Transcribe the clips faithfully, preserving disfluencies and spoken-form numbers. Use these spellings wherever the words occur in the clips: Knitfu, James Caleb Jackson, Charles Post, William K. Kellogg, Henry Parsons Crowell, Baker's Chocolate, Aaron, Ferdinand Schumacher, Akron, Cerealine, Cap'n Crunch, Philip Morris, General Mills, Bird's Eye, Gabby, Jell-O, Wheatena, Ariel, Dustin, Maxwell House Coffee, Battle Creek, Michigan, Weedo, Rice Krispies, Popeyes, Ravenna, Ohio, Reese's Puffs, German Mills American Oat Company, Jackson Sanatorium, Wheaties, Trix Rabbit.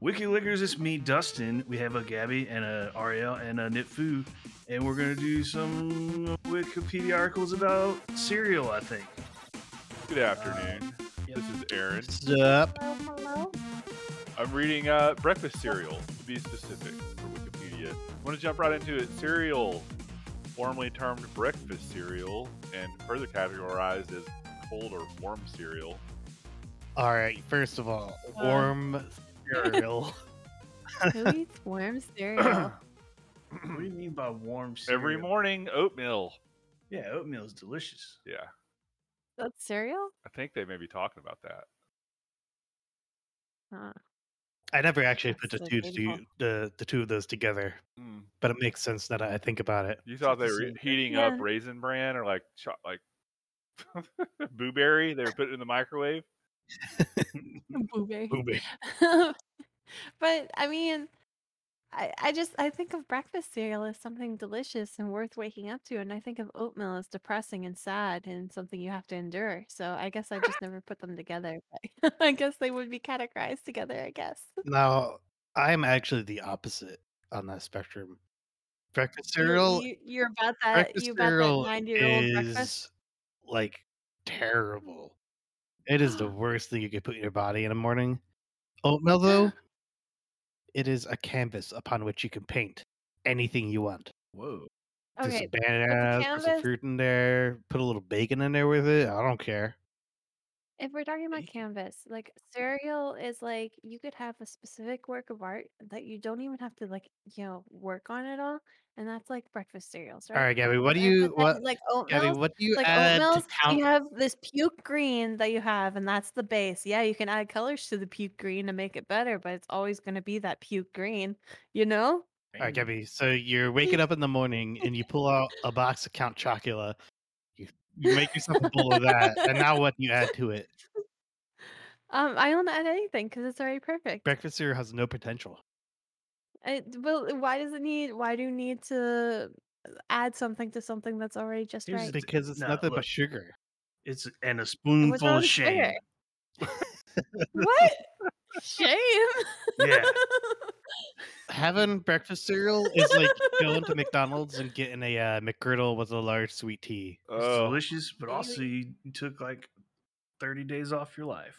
Wiki Lickers, it's me, Dustin. We have a Gabby and a Ariel and a Knitfu, and we're going to do some Wikipedia articles about cereal, I think. Good afternoon. Uh, yep. This is Aaron. What's up? Hello, hello. I'm reading uh, breakfast cereal, to be specific, for Wikipedia. I'm going to jump right into it. Cereal, formerly termed breakfast cereal, and further categorized as cold or warm cereal. All right, first of all, warm uh, cereal. Who eats warm cereal? What do you mean by warm cereal? Every morning, oatmeal. Yeah, oatmeal is delicious. Yeah. That's cereal? I think they may be talking about that. Huh. I never actually That's put the two, two the the two of those together, mm. but it makes sense that I think about it. You thought they were heating yeah. up Raisin Bran or like like Boo Berry? They were putting it in the microwave. Boo Berry. But I mean, I I just I think of breakfast cereal as something delicious and worth waking up to, and I think of oatmeal as depressing and sad and something you have to endure. So I guess I just never put them together. But I guess they would be categorized together, I guess. Now, I'm actually the opposite on that spectrum. Breakfast cereal. You, you're about that. You about that nine-year-old breakfast. Like terrible. It is the worst thing you could put in your body in the morning. Oatmeal, though. It is a canvas upon which you can paint anything you want. Whoa. Okay. Just bananas, put some fruit in there, put a little bacon in there with it. I don't care. If we're talking about canvas, like cereal is like you could have a specific work of art that you don't even have to like, you know, work on at all. And that's like breakfast cereals, right? All right, Gabby, what do you what like oatmeal? Gabby, what do you like add oatmeals, to count? You have this puke green that you have, and that's the base. Yeah, you can add colors to the puke green to make it better, but it's always gonna be that puke green, you know? All right, Gabby. So you're waking up in the morning and you pull out a box of Count Chocula. You make yourself a bowl of that, and now what do you add to it? Um, I don't add anything because it's already perfect. Breakfast cereal has no potential. I, well, why does it need? Why do you need to add something to something that's already just Here's right? Because it's no, nothing look, but sugar. It's and a spoonful of shame. What? Shame. Yeah. Having breakfast cereal is like going to McDonald's and getting a uh, McGriddle with a large sweet tea. It's oh. delicious, but also you took like thirty days off your life.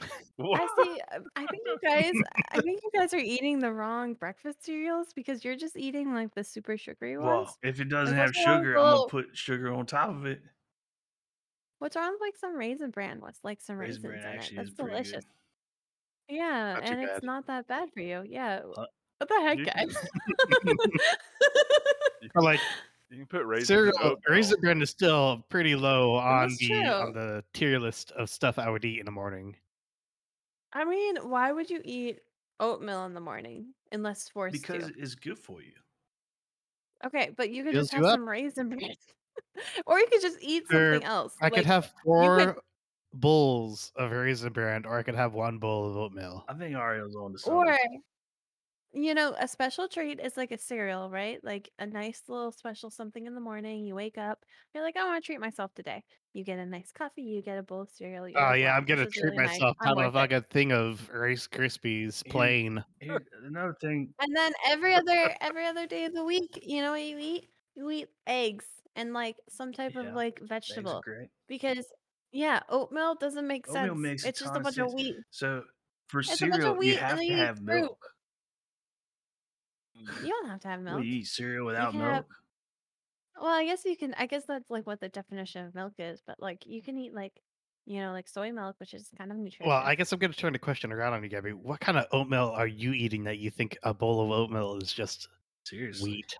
I see. I think you guys, I think you guys are eating the wrong breakfast cereals because you're just eating like the super sugary ones. Well, if it doesn't have sugar, I'm gonna put sugar on top of it. What's wrong with like some Raisin Bran? What's like some raisins in it? That's delicious. Good. Yeah, not and it's bad. Not that bad for you. Yeah. Uh, what the heck, guys? Like, you can put Raisin Bran. Raisin Bran is still pretty low on the, on the tier list of stuff I would eat in the morning. I mean, why would you eat oatmeal in the morning unless forced because to? Because it's good for you. Okay, but you could Feels just have some up. Raisin Bran. Or you could just eat or something else. I like, could have four bowls of Raisin Bran, or I could have one bowl of oatmeal. I think Ariel's on the side. Or, you know, a special treat is like a cereal, right? Like a nice little special something in the morning. You wake up, you're like, I want to treat myself today. You get a nice coffee, you get a bowl of cereal. Oh, uh, yeah, I'm going to treat really myself nice. Out of like a thing of Rice Krispies plain. Here, here, another thing. And then every other every other day of the week, you know what you eat? You eat eggs and like some type yeah, of like vegetable. Because yeah, oatmeal doesn't make oatmeal sense. Makes it's just a bunch sense. Of wheat. So for it's cereal, you have to have fruit. Milk. You don't have to have milk. Well, you eat cereal without milk. Have... Well, I guess you can. I guess that's like what the definition of milk is. But like, you can eat like, you know, like soy milk, which is kind of nutritious. Well, I guess I'm going to turn the question around on you, Gabby. What kind of oatmeal are you eating that you think a bowl of oatmeal is just seriously wheat?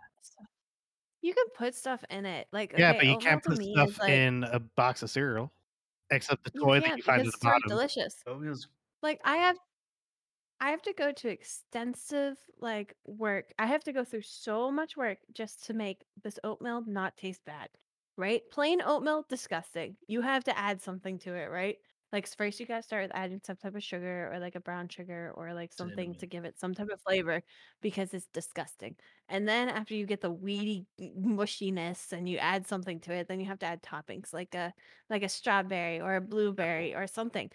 You can put stuff in it, like yeah, okay, but you can't put stuff like... in a box of cereal. Except the toy you that you find at the bottom. Delicious. Like I have, I have to go to extensive like work. I have to go through so much work just to make this oatmeal not taste bad, right? Plain oatmeal, disgusting. You have to add something to it, right? Like first you gotta start with adding some type of sugar or like a brown sugar or like something to give it some type of flavor because it's disgusting. And then after you get the weedy mushiness and you add something to it, then you have to add toppings like a like a strawberry or a blueberry or something.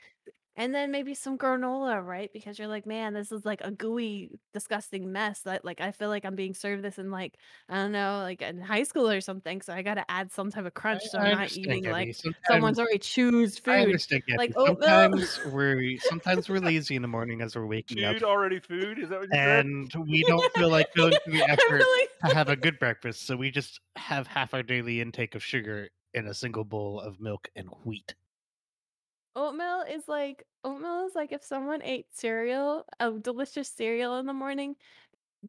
And then maybe some granola, right? Because you're like, man, this is like a gooey, disgusting mess that, like, I feel like I'm being served this in, like, I don't know, like in high school or something. So I got to add some type of crunch. I, so I'm not eating like someone's already chewed food. I understand. Gabby. Like, oh, sometimes oh. we're sometimes we're lazy in the morning as we're waking chewed up. Chewed already food? Is that what you said? And we don't feel like going through the effort really... to have a good breakfast, so we just have half our daily intake of sugar in a single bowl of milk and wheat. Oatmeal is like oatmeal is like if someone ate cereal, a delicious cereal in the morning,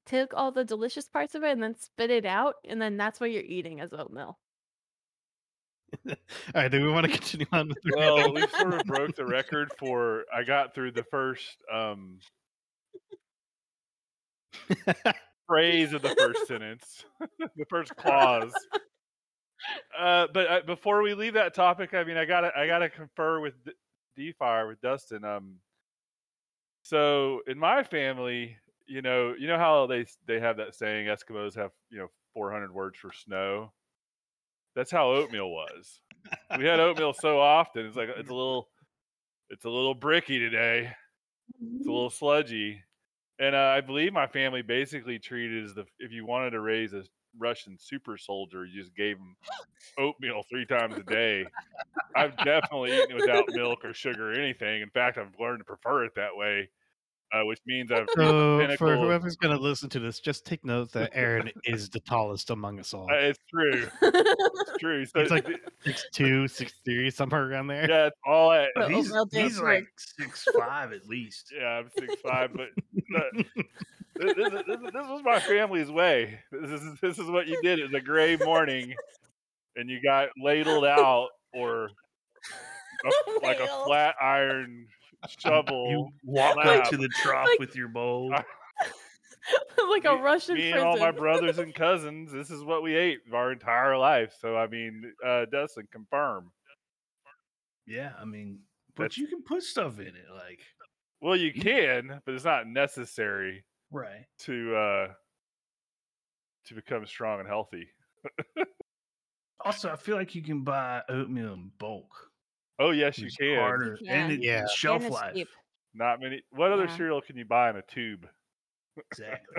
took all the delicious parts of it and then spit it out, and then that's what you're eating as oatmeal. All right, do we want to continue on with the Well, we sort of broke the record for I got through the first um phrase of the first sentence, the first clause. Uh, but uh, before we leave that topic, I mean, I gotta, I gotta confer with D- DeFire with Dustin. Um, so in my family, you know, you know how they they have that saying, Eskimos have, you know, four hundred words for snow. That's how oatmeal was. We had oatmeal so often. It's like it's a little, it's a little bricky today. It's a little sludgy, and uh, I believe my family basically treated as the if you wanted to raise a Russian super soldier, you just gave him oatmeal three times a day. I've definitely eaten it without milk or sugar or anything. In fact, I've learned to prefer it that way, uh, which means I've. So, for whoever's going to listen to this, just take note that Aaron is the tallest among us all. Uh, it's true. It's true. So, it's like six two, six three, somewhere around there. Yeah, it's all at. He's, he's like six five at least. Yeah, I'm six five, but. Uh, This, this, this, this was my family's way. This is this is what you did. It was a gray morning, and you got ladled out or a, like a flat iron shovel. You walk up to the trough like, with your bowl. I, like a me, Russian me prison. And all my brothers and cousins, this is what we ate our entire life. So, I mean, uh, Dustin, confirm. Yeah, I mean, but That's, you can put stuff in it. like. Well, you can, but it's not necessary. Right. To uh, to become strong and healthy. Also, I feel like you can buy oatmeal in bulk. Oh yes, you can. Harder. you can. And yeah. It's shelf and life. Cheap. Not many. What yeah. other cereal can you buy in a tube? Exactly.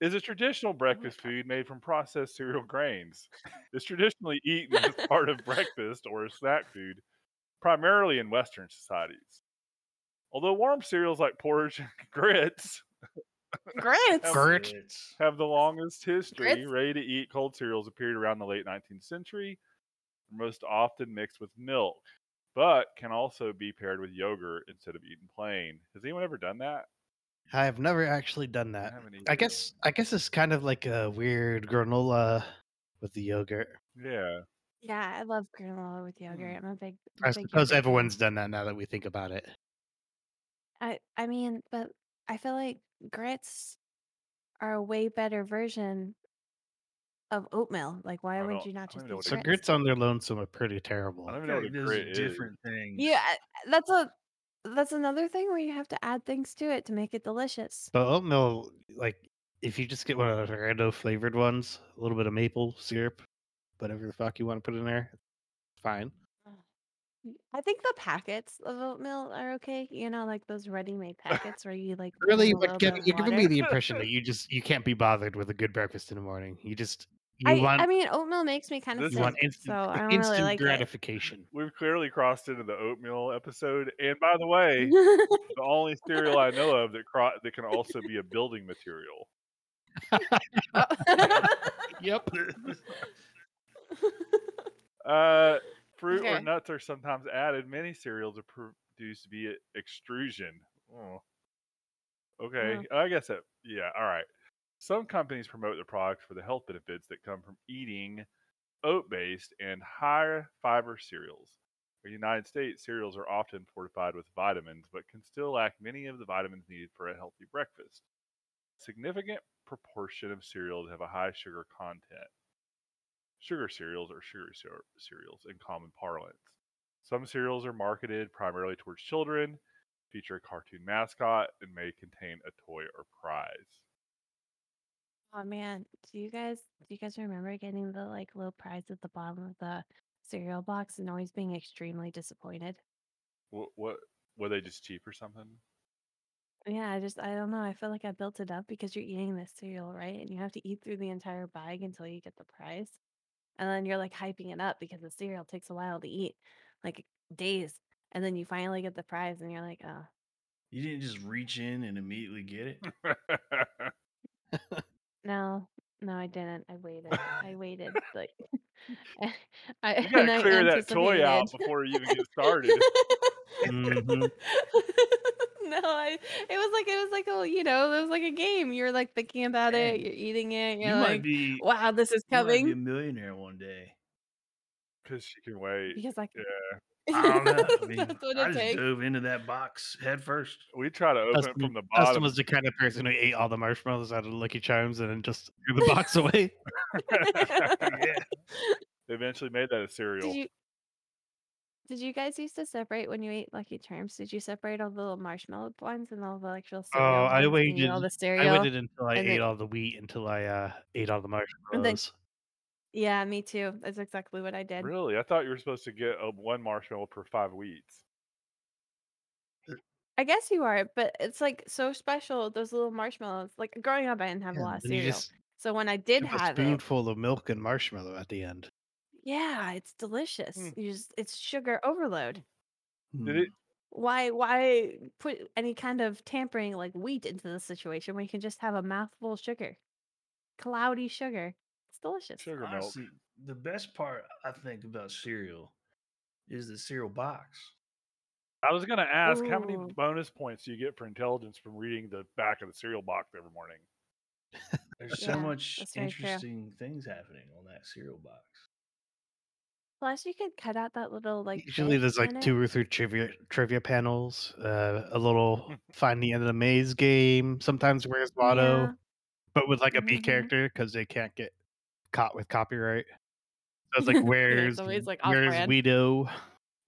Is a traditional breakfast food made from processed cereal grains. It's traditionally eaten as part of breakfast or a snack food, primarily in Western societies. Although warm cereals like porridge and grits, grits. grits have the longest history, ready-to-eat cold cereals appeared around the late nineteenth century, most often mixed with milk, but can also be paired with yogurt instead of eaten plain. Has anyone ever done that? I have never actually done that. I, I guess I guess it's kind of like a weird granola with the yogurt. Yeah. Yeah, I love granola with yogurt. I'm a big. I'm I big suppose yogurt. Everyone's done that now that we think about it. I, I mean, but I feel like grits are a way better version of oatmeal. Like, why would you not just do grits? So grits on their lonesome are pretty terrible. I don't know what a is. Different things. Yeah, that's a that's another thing where you have to add things to it to make it delicious. But oatmeal, like, if you just get one of those random flavored ones, a little bit of maple syrup, whatever the fuck you want to put in there, fine. I think the packets of oatmeal are okay. You know, like those ready-made packets where you like really. But Gabby, you're giving me the impression that you just you can't be bothered with a good breakfast in the morning. You just you I, want. I mean, oatmeal makes me kind of sick, instant, so I don't really like gratification. It. We've clearly crossed into the oatmeal episode, and by the way, the only cereal I know of that cro- that can also be a building material. Yep. uh. Fruit okay. or nuts are sometimes added. Many cereals are produced via extrusion. Oh. Okay, yeah. I guess that, yeah, all right. Some companies promote their products for the health benefits that come from eating oat-based and higher fiber cereals. In the United States, cereals are often fortified with vitamins, but can still lack many of the vitamins needed for a healthy breakfast. A significant proportion of cereals have a high sugar content. Sugar cereals are sugar cereals in common parlance. Some cereals are marketed primarily towards children, feature a cartoon mascot, and may contain a toy or prize. Oh man, do you guys do you guys remember getting the like little prize at the bottom of the cereal box and always being extremely disappointed? What, what were they just cheap or something? Yeah, I just, I don't know. I feel like I built it up because you're eating this cereal, right? And you have to eat through the entire bag until you get the prize. And then you're like hyping it up because the cereal takes a while to eat, like days. And then you finally get the prize and you're like, oh. You didn't just reach in and immediately get it? No, no, I didn't. I waited. I waited. Like, I, you gotta and clear I that toy out before you even get started. Mm-hmm. No, I, it was like, it was like, a, you know, it was like a game. You're like thinking about Dang. it. You're eating it. You're you like, might be, wow, this is coming. You might be a millionaire one day. Because she can wait. Because I can. Yeah. I don't know. I, mean, I just takes. dove into that box head first. We try to open Dustin, it from the bottom. Dustin was the kind of person who ate all the marshmallows out of Lucky Charms and then just threw the box away. Yeah. They eventually made that a cereal. Did you, did you guys used to separate when you ate Lucky Charms? Did you separate all the little marshmallow ones and all the actual cereal? Oh, I waited. All the cereal I waited until I ate then, all the wheat until I uh, ate all the marshmallows. Yeah, me too. That's exactly what I did. Really? I thought you were supposed to get a, one marshmallow per five wheats. I guess you are, but it's like so special, those little marshmallows. Like growing up, I didn't have yeah, a lot of cereal. Just, so when I did have a spoonful it, of milk and marshmallow at the end. Yeah, it's delicious. Mm. You just, it's sugar overload. Did it? Why why put any kind of tampering like wheat into the situation when you can just have a mouthful of sugar? Cloudy sugar. Delicious. Sugar Honestly, milk. The best part I think about cereal is the cereal box. I was going to ask, Ooh. how many bonus points do you get for intelligence from reading the back of the cereal box every morning? There's yeah, so much interesting true. things happening on that cereal box. Plus, you could cut out that little like. Usually, there's like two or three trivia trivia panels. Uh, a little find the end of the maze game. Sometimes Where's Waldo, yeah. but with like a B mm-hmm. character because they can't get caught with copyright. So it's like, where's yeah, it's like where's Weedo?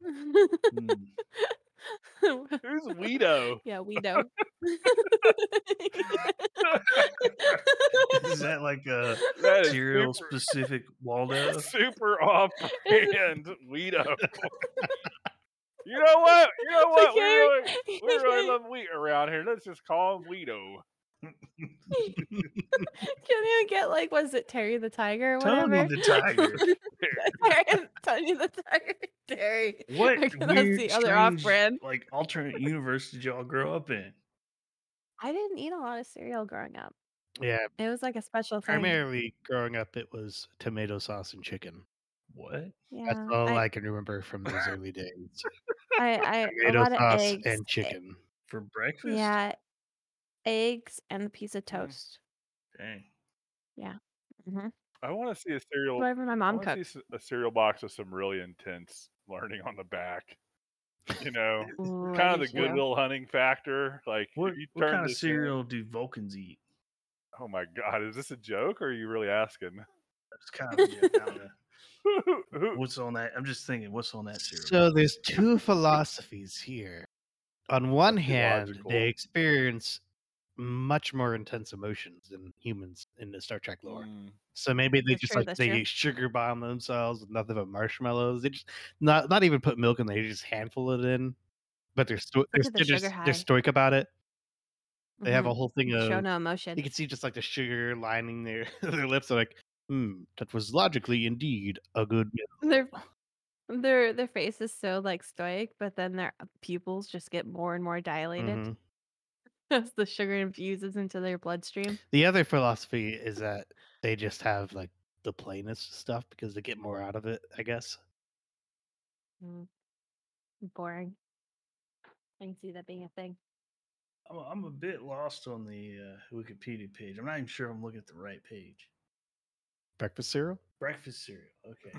mm. Who's Weedo? Yeah, Weedo. Is that like a that cereal super, specific Waldo? Super off brand Weedo. You know what? You know what? We really, we really love wheat around here. Let's just call him Weedo. Can't even get like, was it Terry the Tiger or whatever? Tony the Tiger. Tony the Tiger. Terry. What? That's the other off-brand. Like alternate universe did y'all grow up in? I didn't eat a lot of cereal growing up. Yeah, it was like a special thing. Primarily growing up, it was tomato sauce and chicken. What? Yeah, that's all I, I can remember from those early days. I, I tomato a lot sauce of eggs, and chicken for breakfast. Yeah. Eggs and a piece of toast. Dang. Yeah. Mm-hmm. I want to see a cereal. Whatever my mom cooked. See a cereal box with some really intense learning on the back. You know, Ooh, kind of the Goodwill Hunting factor. Like, what, you turn what kind of cereal in, do Vulcans eat? Oh my God! Is this a joke, or are you really asking? That's kind of. Yeah, kind of what's on that? I'm just thinking. What's on that cereal? So box? There's two philosophies here. On one That's hand, illogical. they experience much more intense emotions than humans in the Star Trek lore. Mm. So maybe they that's just true, like they true. sugar bomb themselves with nothing but marshmallows. They just not not even put milk in there, they just handful it in. But they're sto- they're, the they're, just, they're stoic about it. They mm-hmm. have a whole thing of show no emotion. You can see just like the sugar lining their their lips are like, hmm, that was logically indeed a good meal. They're their their face is so like stoic, but then their pupils just get more and more dilated. Mm-hmm. As the sugar infuses into their bloodstream. The other philosophy is that they just have like the plainest stuff because they get more out of it, I guess. Mm. Boring. I can see that being a thing. I'm a, I'm a bit lost on the uh, Wikipedia page. I'm not even sure I'm looking at the right page. Breakfast cereal? Breakfast cereal. Okay.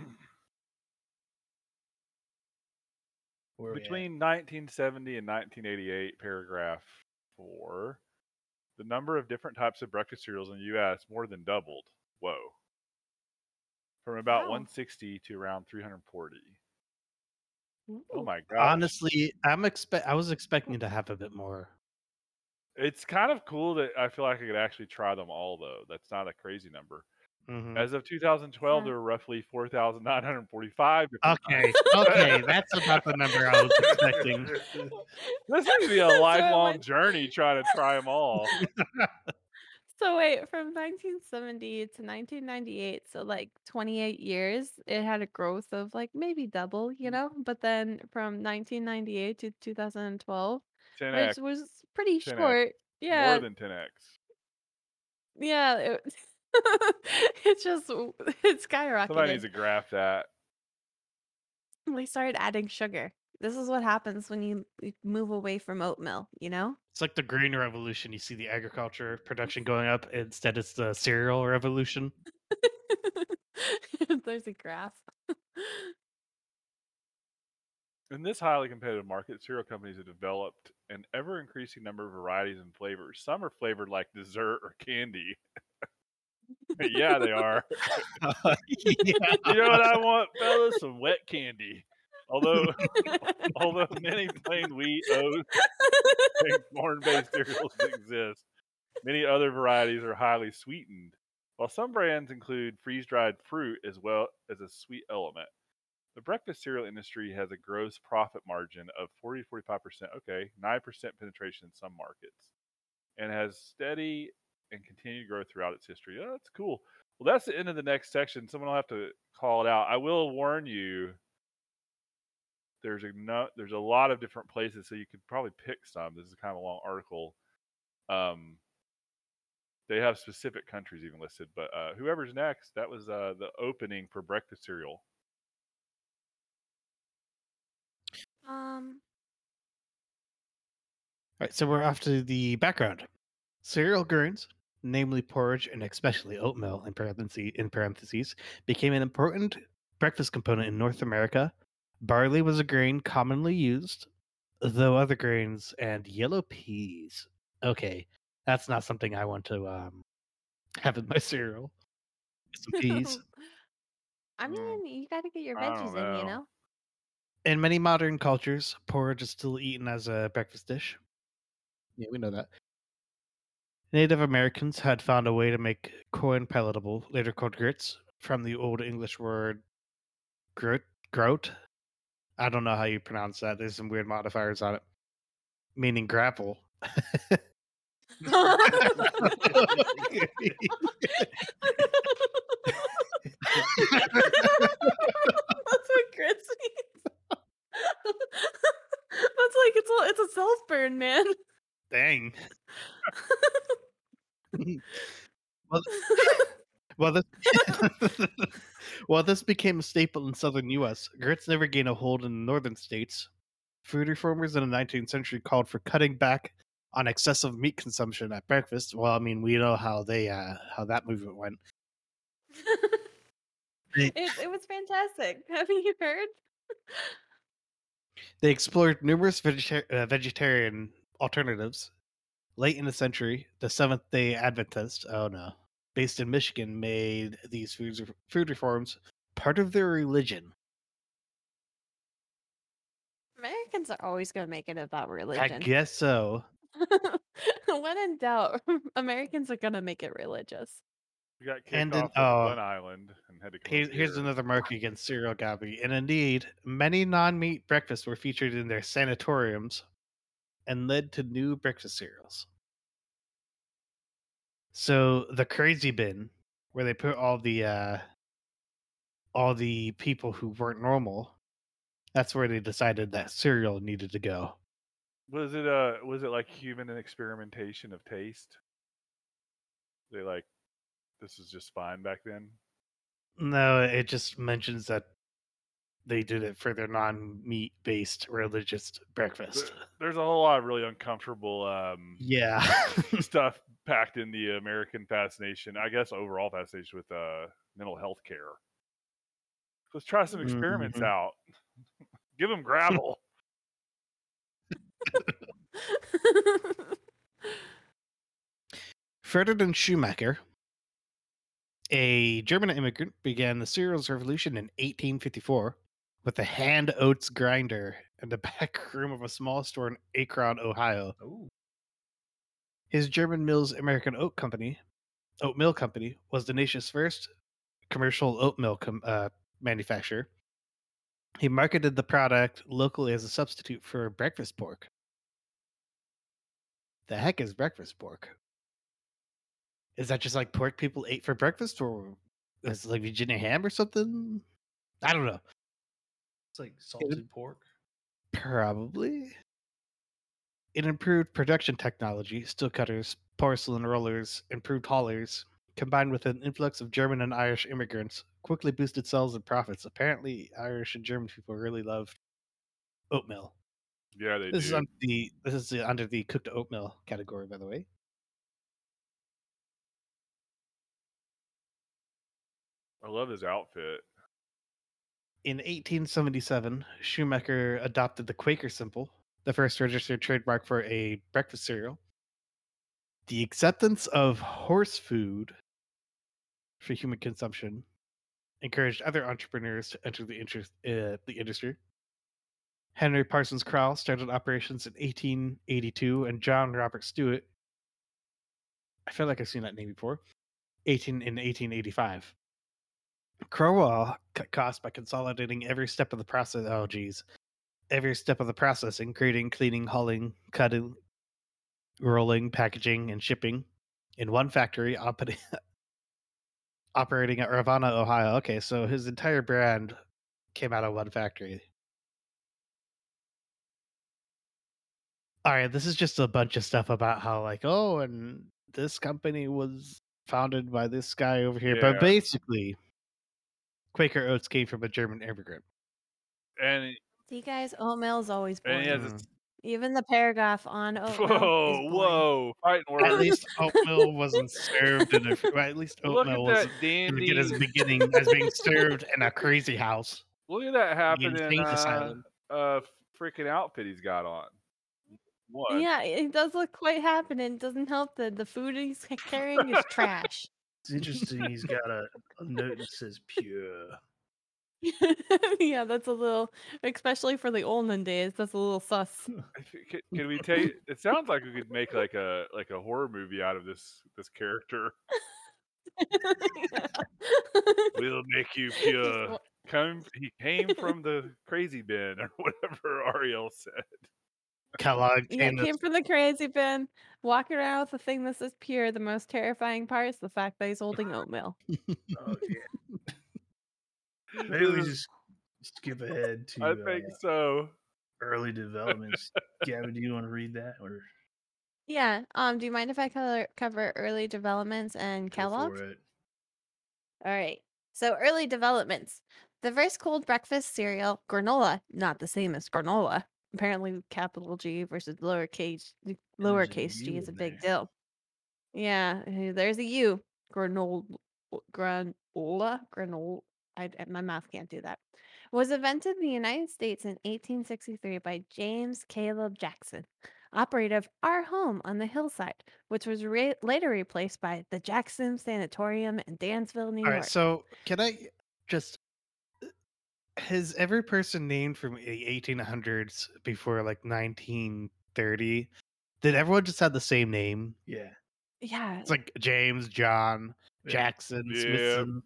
Between nineteen seventy and nineteen eighty-eight, paragraph four, the number of different types of breakfast cereals in the U S more than doubled. Whoa. From about wow. one hundred sixty to around three hundred forty. Ooh. Oh my God. Honestly, I'm expect I was expecting to have a bit more. It's kind of cool that I feel like I could actually try them all, though. That's not a crazy number. Mm-hmm. As of two thousand twelve, there were roughly four thousand nine hundred forty-five. Okay, okay, that's about the number I was expecting. This would be a lifelong journey trying to try them all. So wait, from nineteen seventy to nineteen ninety-eight, so like twenty-eight years, it had a growth of like maybe double, you know? But then from nineteen ninety-eight to two thousand twelve, ten X. Which was pretty ten X. Short. Yeah. More than ten X. Yeah, it, it's just, it's skyrocketing. Somebody needs to graph that. We started adding sugar. This is what happens when you move away from oatmeal, you know? It's like the Green Revolution. You see the agriculture production going up. Instead, it's the cereal revolution. There's a graph. In this highly competitive market, cereal companies have developed an ever-increasing number of varieties and flavors. Some are flavored like dessert or candy. Yeah, they are. Uh, yeah. You know what I want, fellas? Some wet candy. Although, although many plain wheat, oats, and corn-based cereals exist, many other varieties are highly sweetened. While some brands include freeze-dried fruit as well as a sweet element, the breakfast cereal industry has a gross profit margin of forty to forty-five percent, okay, nine percent penetration in some markets, and has steady and continued growth throughout its history. Oh, that's cool. Well, that's the end of the next section. Someone will have to call it out. I will warn you. There's a no, there's a lot of different places, so you could probably pick some. This is kind of a long article. Um, they have specific countries even listed, but uh, whoever's next, that was uh, the opening for breakfast cereal. Um. All right, so we're off to the background. Cereal grains, namely porridge and especially oatmeal in parentheses, in parentheses, became an important breakfast component in North America. Barley was a grain commonly used, though other grains and yellow peas. Okay, that's not something I want to um, have in my cereal. Some peas. I mean, you got to get your veggies in, you know? In many modern cultures, porridge is still eaten as a breakfast dish. Yeah, we know that. Native Americans had found a way to make corn palatable, later called grits, from the Old English word groat. groat. I don't know how you pronounce that. There's some weird modifiers on it. Meaning grapple. That's what grits means. That's like, it's a, it's a self-burn, man. Dang. Well, Well, this, while this became a staple in southern U S, grits never gained a hold in the northern states. Food reformers in the nineteenth century called for cutting back on excessive meat consumption at breakfast. Well, I mean, we know how they uh, how that movement went. it, it was fantastic. Haven't you heard? They explored numerous vegeta- uh, vegetarian alternatives. Late in the century, the Seventh-day Adventist, oh no. based in Michigan, made these foods, food reforms part of their religion. Americans are always going to make it about religion. I guess so. When in doubt, Americans are going to make it religious. We got kicked and off in, of oh, one island and had to come here, Here's another mark against cereal, Gabby. And indeed, many non-meat breakfasts were featured in their sanatoriums and led to new breakfast cereals. So the crazy bin, where they put all the uh, all the people who weren't normal, that's where they decided that cereal needed to go. Was it uh was it like human experimentation of taste? They like this was just fine back then? No, it just mentions that they did it for their non-meat based religious breakfast. There's a whole lot of really uncomfortable um, yeah. stuff packed in the American fascination, I guess overall fascination with uh, mental health care. Let's try some experiments mm-hmm. out. Give them gravel. Ferdinand Schumacher, a German immigrant, began the cereals revolution in eighteen fifty-four. With a hand oats grinder in the back room of a small store in Akron, Ohio. Ooh. His German Mills American Oat Company Oatmeal Company was the nation's first commercial oatmeal com- uh, manufacturer. He marketed the product locally as a substitute for breakfast pork. The heck is breakfast pork? Is that just like pork people ate for breakfast, or is it like Virginia ham or something? I don't know. It's like salted it, pork? Probably. It improved production technology, steel cutters, porcelain rollers, improved haulers, combined with an influx of German and Irish immigrants, quickly boosted sales and profits. Apparently, Irish and German people really loved oatmeal. Yeah, they this do. Is under the, this is under the cooked oatmeal category, by the way. I love his outfit. In eighteen seventy-seven, Schumacher adopted the Quaker symbol, the first registered trademark for a breakfast cereal. The acceptance of horse food for human consumption encouraged other entrepreneurs to enter the, interest, uh, the industry. Henry Parsons Crowell started operations in eighteen eighty-two, and John Robert Stewart, I feel like I've seen that name before, eighteen in eighteen eighty-five. Crowell cut costs by consolidating every step of the process. Oh, geez. Every step of the processing, creating, cleaning, hauling, cutting, rolling, packaging, and shipping in one factory op- operating at Ravenna, Ohio. Okay, so his entire brand came out of one factory. All right, this is just a bunch of stuff about how, like, oh, and this company was founded by this guy over here. Yeah. But basically, Quaker Oats came from a German immigrant. And it- See, guys, oatmeal is always boring. Yeah, this... Even the paragraph on oatmeal. Whoa, whoa! Fighting words. At least oatmeal wasn't served in a. Well, at least oatmeal wasn't in its beginning as being served in a crazy house. Look at that happening. In uh, uh, freaking outfit he's got on. What? Yeah, it does look quite happening. It doesn't help that the food he's carrying is trash. It's interesting. He's got a, a note that says pure. Yeah, that's a little, especially for the olden days, that's a little sus. Can, can we take? It sounds like we could make like a like a horror movie out of this this character. Yeah. We'll make you pure. Come, he came from the crazy bin, or whatever Ariel said. Kellogg came, yeah, came this- from the crazy bin. Walking around with a thing that says pure. The most terrifying part is the fact that he's holding oatmeal. Oh yeah. Maybe we just skip ahead to. I think uh, so. Early developments. Gabby, do you want to read that? Or yeah. Um. Do you mind if I color- cover early developments and Kellogg? All right. So early developments. The first cold breakfast cereal, granola, not the same as granola. Apparently, capital G versus lowercase lowercase G is a big deal. Yeah. There's a U. Granola. Granola. Granola. I, my mouth can't do that. Was invented in the United States in eighteen sixty-three by James Caleb Jackson, operator of Our Home on the Hillside, which was re- later replaced by the Jackson Sanatorium in Dansville, New York. All right, so can I just... Has every person named from the eighteen hundreds before like nineteen thirty, did everyone just have the same name? Yeah. Yeah. It's like James, John, Jackson, yeah. Smithson.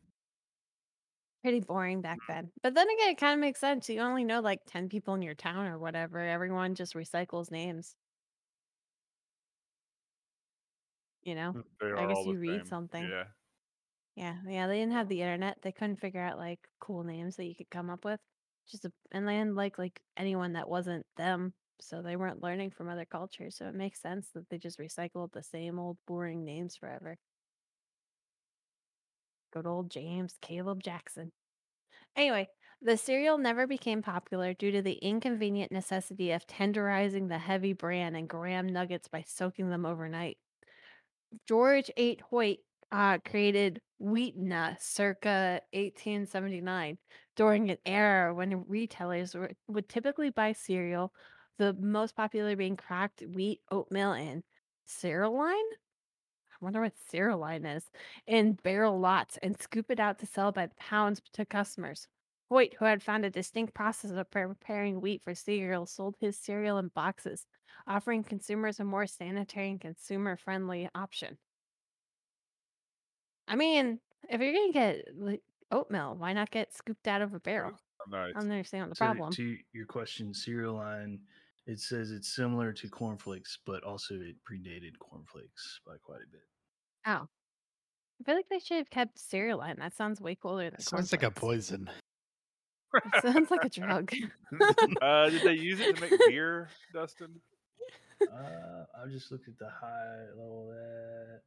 Pretty boring back then. But then again, it kind of makes sense. You only know like ten people in your town or whatever. Everyone just recycles names. You know? I guess you read same. Something. Yeah. Yeah. Yeah. They didn't have the internet. They couldn't figure out like cool names that you could come up with. Just a, and they didn't like, like anyone that wasn't them. So they weren't learning from other cultures. So it makes sense that they just recycled the same old boring names forever. Good old James Caleb Jackson. Anyway, the cereal never became popular due to the inconvenient necessity of tenderizing the heavy bran and graham nuggets by soaking them overnight. George Hoyt uh, created Wheatena circa eighteen seventy-nine during an era when retailers were, would typically buy cereal, the most popular being cracked wheat, oatmeal, and Cerealine? I wonder what Cerealine is, in barrel lots and scoop it out to sell by the pounds to customers. Hoyt, who had found a distinct process of preparing wheat for cereal, sold his cereal in boxes, offering consumers a more sanitary and consumer-friendly option. I mean, if you're gonna get like, oatmeal, why not get scooped out of a barrel? I'm not, I don't understand what the so problem. To your question, Cerealine, it says it's similar to cornflakes, but also it predated cornflakes by quite a bit. Oh, I feel like they should have kept Cerealine. That sounds way cooler than. That sounds like a poison. It sounds like a drug. uh, did they use it to make beer, Dustin? Uh, I just looked at the high level of that.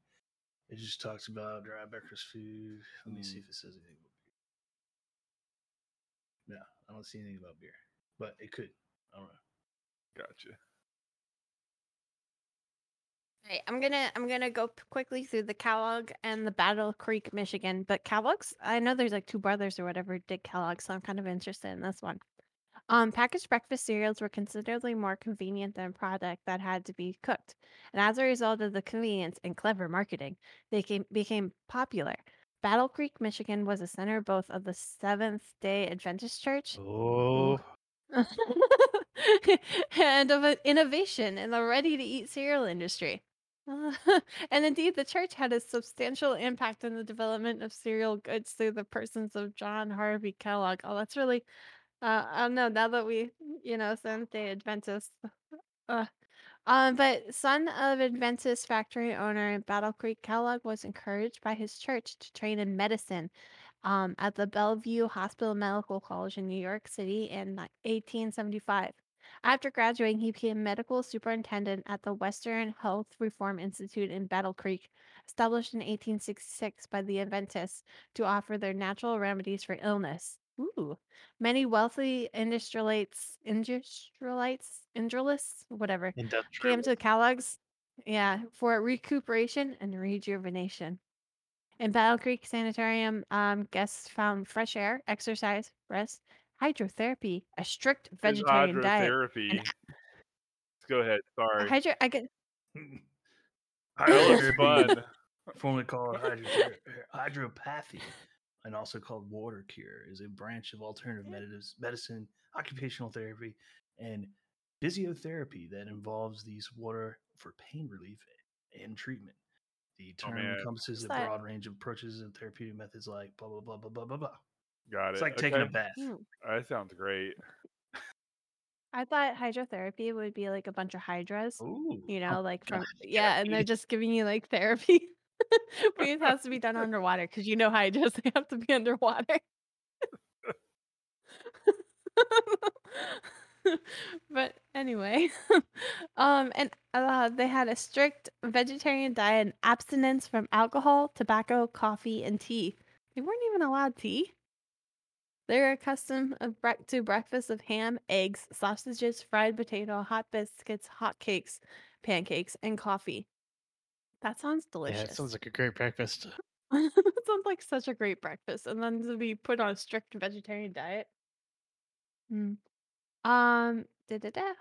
It just talks about dry breakfast food. Let mm. me see if it says anything about beer. No, I don't see anything about beer, but it could. I don't know. Gotcha. All right, I'm gonna I'm gonna go p- quickly through the Kellogg and the Battle Creek, Michigan. But Kellogg's, I know there's like two brothers or whatever did Kellogg, so I'm kind of interested in this one. Um, packaged breakfast cereals were considerably more convenient than product that had to be cooked, and as a result of the convenience and clever marketing, they came, became popular. Battle Creek, Michigan, was a center both of the Seventh-day Adventist Church oh. and of an innovation in the ready-to-eat cereal industry. Uh, and indeed, the church had a substantial impact on the development of cereal goods through the persons of John Harvey Kellogg. Oh, that's really... Uh, I don't know, now that we, you know, Seventh-day Adventist. uh, um, but son of Adventist factory owner in Battle Creek, Kellogg was encouraged by his church to train in medicine um, at the Bellevue Hospital Medical College in New York City in eighteen seventy-five. After graduating, he became medical superintendent at the Western Health Reform Institute in Battle Creek, established in eighteen sixty-six by the Adventists to offer their natural remedies for illness. Ooh, many wealthy industrialites, industrialites, industrialists, whatever, Industrial. came to Kellogg's, yeah, for recuperation and rejuvenation. In Battle Creek Sanatorium, um, guests found fresh air, exercise, rest, hydrotherapy, a strict vegetarian hydrotherapy. diet. Hydrotherapy. And... Go ahead. Sorry. Hydro. I get. Hydrotherapy. Fun. Formerly called hydrother- hydropathy. And also called water cure, is a branch of alternative medicine, occupational therapy, and physiotherapy that involves these water for pain relief and treatment. The term oh, encompasses a broad range of approaches and therapeutic methods like blah, blah, blah, blah, blah, blah, blah. Got it. It's like okay. taking a bath. That sounds great. I thought hydrotherapy would be like a bunch of hydras, Ooh. you know, like from, yeah, and they're just giving you like therapy. But it has to be done underwater because you know how it does. They have to be underwater. But anyway, um, and uh, they had a strict vegetarian diet and abstinence from alcohol, tobacco, coffee, and tea. They weren't even allowed tea. They were accustomed to breakfast of ham, eggs, sausages, fried potato, hot biscuits, hot cakes, pancakes, and coffee. That sounds delicious. Yeah, it sounds like a great breakfast. It sounds like such a great breakfast. And then to be put on a strict vegetarian diet. Mm. Um, da-da-da.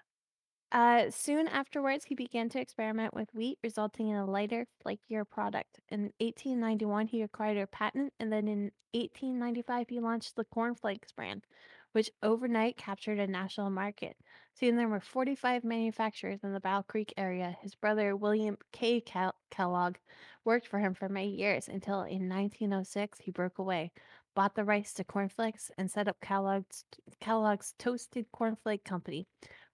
Uh, soon afterwards, he began to experiment with wheat, resulting in a lighter, flakier product. In eighteen ninety-one, he acquired a patent, and then in eighteen ninety-five, he launched the Cornflakes brand, which overnight captured a national market. Soon there were forty-five manufacturers in the Battle Creek area. His brother, William K. Cal- Kellogg, worked for him for many years until in nineteen oh six he broke away, bought the rights to cornflakes, and set up Kellogg's, Kellogg's Toasted Cornflake Company.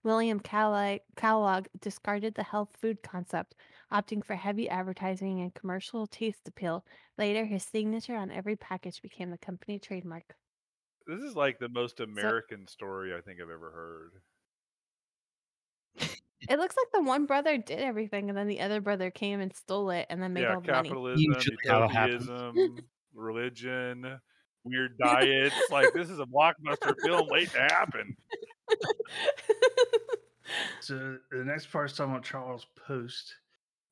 William Kellogg, Kellogg discarded the health food concept, opting for heavy advertising and commercial taste appeal. Later, his signature on every package became the company trademark. This is like the most American so, story I think I've ever heard. It looks like the one brother did everything, and then the other brother came and stole it, and then made yeah, all the money. Yeah, capitalism, utopianism, religion, weird diets. Like, this is a blockbuster film late to happen. So the next part is talking about Charles Post.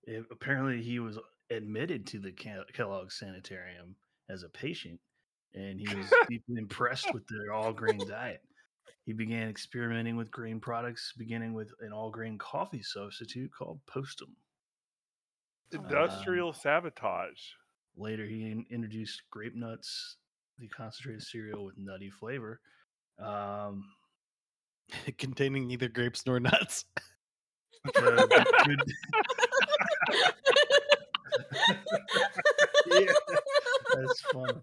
It, apparently, he was admitted to the Kellogg Sanatorium as a patient. And he was deeply impressed with their all-grain diet. He began experimenting with grain products, beginning with an all-grain coffee substitute called Postum. Industrial um, sabotage. Later, he introduced Grape Nuts, the concentrated cereal with nutty flavor. Um, Containing neither grapes nor nuts. Uh, good, Yeah, that's funny.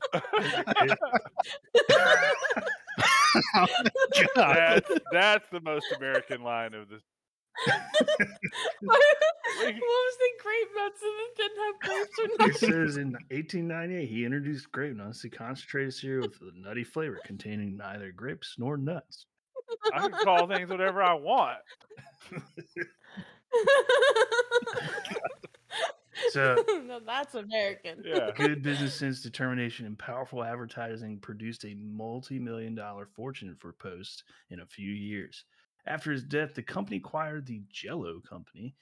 Oh my God. That's, that's the most American line of this. What was the Grape Nuts and it didn't have grapes or nothing? It says in eighteen ninety-eight he introduced Grape Nuts, the concentrated cereal with a nutty flavor containing neither grapes nor nuts. I can call things whatever I want. So no, that's American. Yeah. Good business sense, determination, and powerful advertising produced a multi-million dollar fortune for Post in a few years. After his death, the company acquired the Jell-O Company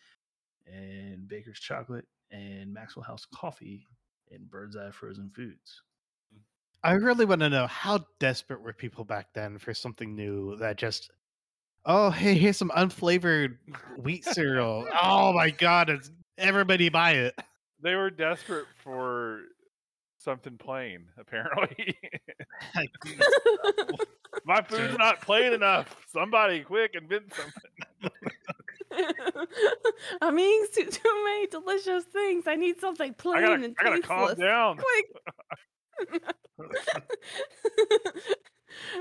and Baker's Chocolate and Maxwell House Coffee and Bird's Eye Frozen Foods. I really want to know, how desperate were people back then for something new that just, oh, hey, here's some unflavored wheat cereal. Oh, my God. It's everybody buy it. They were desperate for something plain, apparently. My food's not plain enough. Somebody quick invent something. I'm eating too, too many delicious things. I need something plain I gotta, and I gotta tasteless. Calm down. Quick.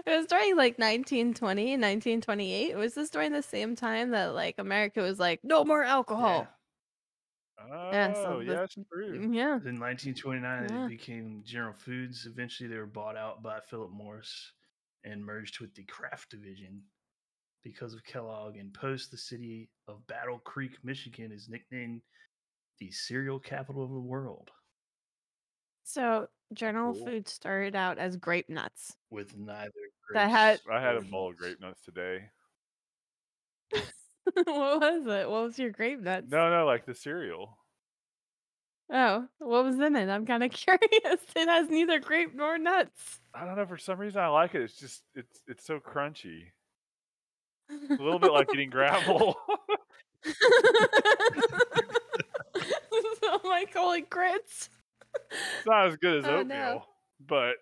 It was during like nineteen twenty, nineteen twenty-eight. It was this during the same time that like America was like, no more alcohol. Yeah. Oh, yeah, so yeah, that's true. Yeah. In nineteen twenty-nine, yeah. It became General Foods. Eventually, they were bought out by Philip Morris and merged with the Kraft division. Because of Kellogg and Post, the city of Battle Creek, Michigan is nicknamed the cereal capital of the world. So General cool. Foods started out as Grape Nuts. With neither grapes. I had, I had a bowl of Grape Nuts today. What was it? What was your Grape Nuts? No, no, like the cereal. Oh, what was in it? I'm kind of curious. It has neither grape nor nuts. I don't know. For some reason, I like it. It's just, it's it's so crunchy. It's a little bit like eating gravel. So like holy grits. It's not as good as oh, oatmeal, no. But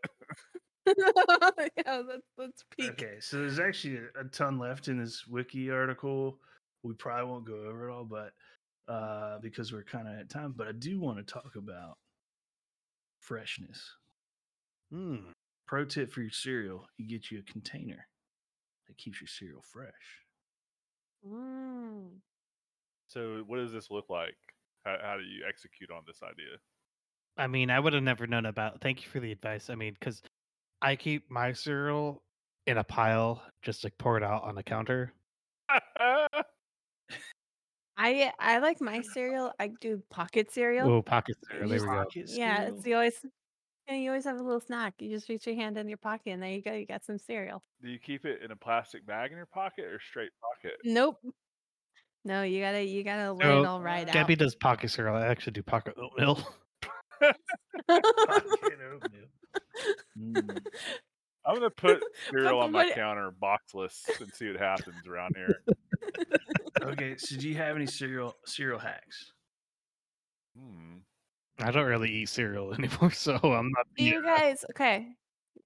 yeah, that's that's peak. Okay, so there's actually a ton left in this wiki article. We probably won't go over it all, but uh, because we're kind of at time. But I do want to talk about freshness. Hmm. Pro tip for your cereal: you get you a container that keeps your cereal fresh. Mm. So, what does this look like? How, how do you execute on this idea? I mean, I would have never known about. Thank you for the advice. I mean, because I keep my cereal in a pile, just like pour it out on the counter. I I like my cereal. I do pocket cereal. Oh, pocket cereal! There we go. Yeah, it's the always. And you always have a little snack. You just reach your hand in your pocket, and there you go. You got some cereal. Do you keep it in a plastic bag in your pocket or straight pocket? Nope. No, you gotta you gotta learn so, all right. Gabby out. does pocket cereal. I actually do pocket oatmeal. Pocket oatmeal. Mm. I'm gonna put cereal on my counter, boxless, and see what happens around here. Okay, so do you have any cereal cereal hacks? Hmm. I don't really eat cereal anymore, so I'm not. Do you guys, okay,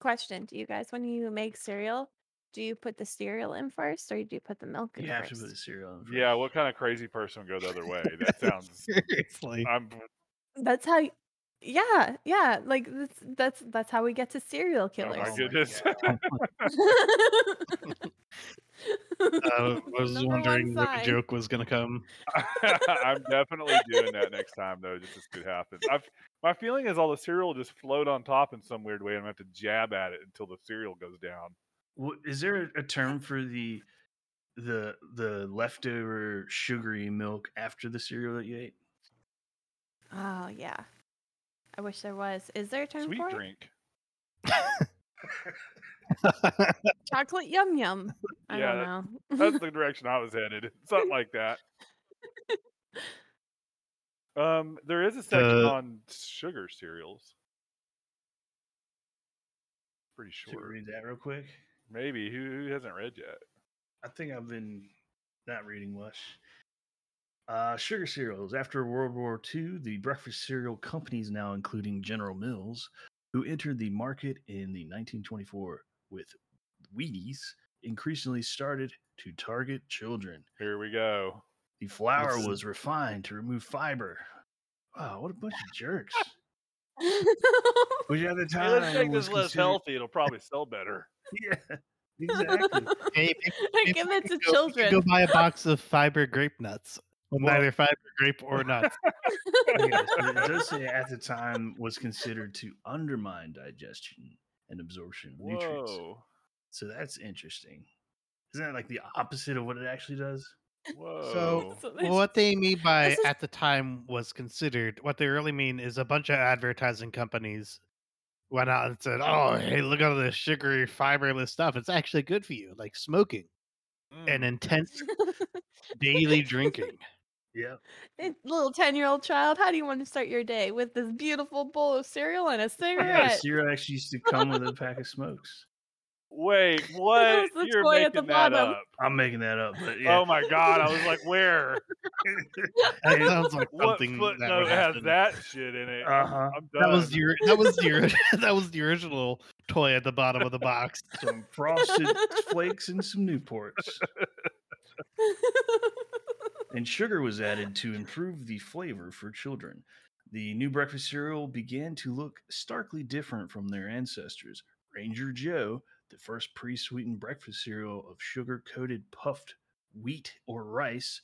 question. Do you guys, when you make cereal, do you put the cereal in first, or do you put the milk in first? You have to put the cereal in first. Yeah, what kind of crazy person would go the other way? That sounds... Seriously. I'm... That's how... Yeah, yeah. Like, that's that's, that's how we get to serial killers. Oh, my goodness. Uh, I was Number wondering if a joke was going to come. I'm definitely doing that next time, though, just as could happen. I've, my feeling is all the cereal just float on top in some weird way, and I have to jab at it until the cereal goes down. Well, is there a term for the the the leftover sugary milk after the cereal that you ate? Oh, yeah. I wish there was. Is there a term Sweet for drink. it? Sweet drink. Chocolate yum yum. I yeah, don't know. That's the direction I was headed. Something like that. Um, there is a section uh, on sugar cereals. Pretty sure. Should we read that real quick? Maybe. Who, who hasn't read yet? I think I've been not reading much. Uh, sugar cereals. After World War Two, the breakfast cereal companies, now including General Mills, who entered the market in the nineteen twenty-four with Wheaties, increasingly started to target children. Here we go. The flour Let's... was refined to remove fiber, Wow, what a bunch of jerks. Which at the time, hey, let's make this less considered... healthy. It'll probably sell better. Yeah, exactly. Hey, if, I if give it to go, children. Go buy a box of fiber grape nuts. Well, neither fiber grape or nuts. Yes, it does say at the time was considered to undermine digestion and absorption of nutrients. So that's interesting. Isn't that like the opposite of what it actually does? Whoa. So, so well, what they mean by is, at the time was considered, what they really mean is a bunch of advertising companies went out and said, oh, hey, look at all this sugary, fiberless stuff. It's actually good for you, like smoking mm. and intense daily drinking. Yeah. It, little ten-year-old child, how do you want to start your day? With this beautiful bowl of cereal and a cigarette. Yeah, cereal actually used to come with a pack of smokes. Wait, what? You're making that up. I'm making that up. But yeah. Oh my god, I was like, where? That sounds like something what that would has happen. That shit in it. Uh-huh. I'm done. That was the that was the that was the original toy at the bottom of the box. Some frosted flakes and some Newports. And sugar was added to improve the flavor for children. The new breakfast cereal began to look starkly different from their ancestors. Ranger Joe, the first pre-sweetened breakfast cereal of sugar-coated puffed wheat or rice,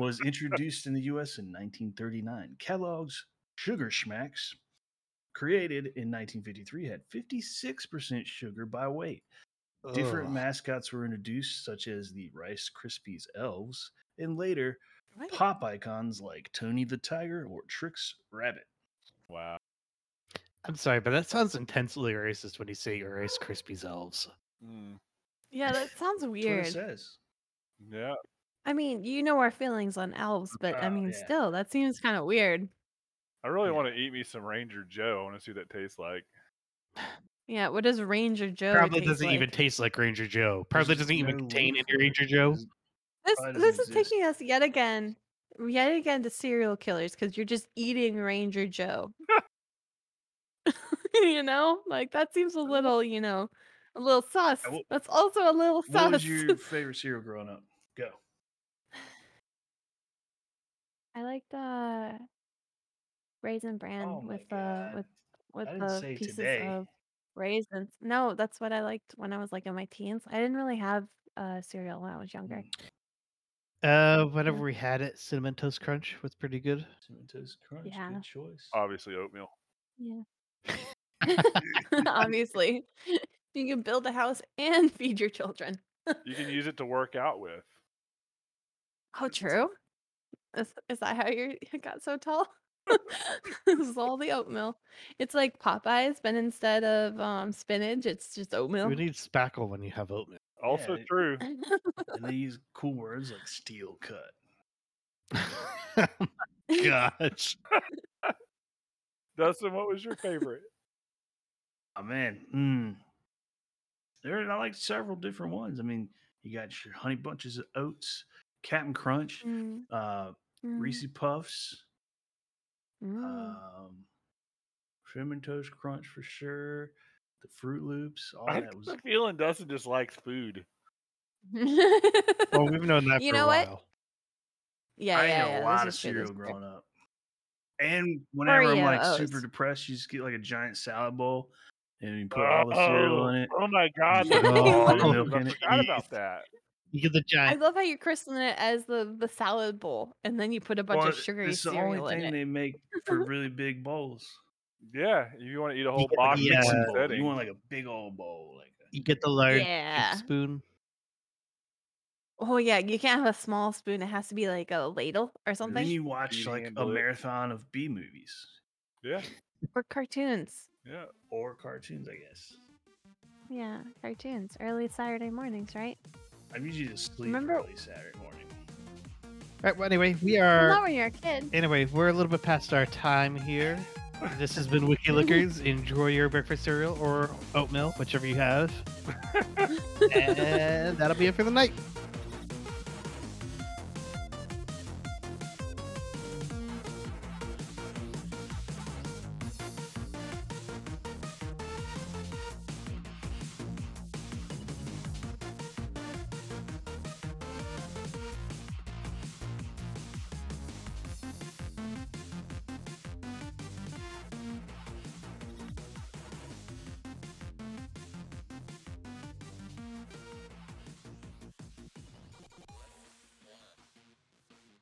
was introduced in the U S in nineteen thirty-nine. Kellogg's Sugar Smacks, created in nineteen fifty-three, had fifty-six percent sugar by weight. Ugh. Different mascots were introduced, such as the Rice Krispies elves, and later right. pop icons like Tony the Tiger or Trix Rabbit. Wow. I'm sorry, but that sounds intensely racist when you say Rice Krispies elves. Mm. Yeah, that sounds weird. That's what it says. Yeah. I mean, you know our feelings on elves, but oh, I mean, yeah. still, that seems kind of weird. I really yeah. want to eat me some Ranger Joe. I want to see what that tastes like. Yeah, what does Ranger Joe Probably taste doesn't like? even taste like Ranger Joe. Probably There's doesn't even no contain any Ranger Joe. This this exist. is taking us yet again, yet again to serial killers, because you're just eating Ranger Joe. You know, like that seems a little, you know, a little sus. That's also a little sus. What was your favorite cereal growing up? Go. I liked uh, Raisin Bran oh with uh, with with the pieces today. of raisins. No, that's what I liked when I was like in my teens. I didn't really have uh, cereal when I was younger. Uh, whenever yeah. we had it, Cinnamon Toast Crunch was pretty good. Cinnamon Toast Crunch, yeah. good choice. Obviously, oatmeal. Yeah. Obviously, you can build a house and feed your children. You can use it to work out with. Oh, true. Is, is that how you got so tall? This is all the oatmeal. It's like Popeyes, but instead of um, spinach, it's just oatmeal. You need spackle when you have oatmeal. Also yeah, true. And they use cool words like steel cut. Oh my gosh. Dustin, what was your favorite? Oh, man. Mm. There, I like several different ones. I mean, you got your Honey Bunches of Oats, Cap'n Crunch, mm. Uh, mm. Reese's Puffs, mm. um, Cinnamon Toast Crunch for sure, the Fruit Loops. All I that was. I'm feeling Dustin just likes food. Well, we've known that you for know a while. What? Yeah, I yeah, ate yeah, a lot of cereal growing part. up. And whenever Mario, I'm like oh, super depressed, you just get like a giant salad bowl and you put oh, all the cereal in it. Oh my god! Oh, I forgot about that. You get the giant. I love how you're christening it as the, the salad bowl, and then you put a bunch well, of sugary it's cereal in it. It's the only thing they make for really big bowls. Yeah, if you want to eat a whole you box, yeah. bowl. you want like a big old bowl. Like a... you get the large yeah. spoon. Oh yeah, you can't have a small spoon. It has to be like a ladle or something. And then you watch like a marathon of B movies. Yeah. Or cartoons. Yeah. Or cartoons, I guess. Yeah, cartoons. Early Saturday mornings, right? I'm usually just sleep Remember? early Saturday morning. Right, well anyway, we are not when you're a kid. Anyway, we're a little bit past our time here. This has been Wiki Lickers. Enjoy your breakfast cereal or oatmeal, whichever you have. And that'll be it for the night.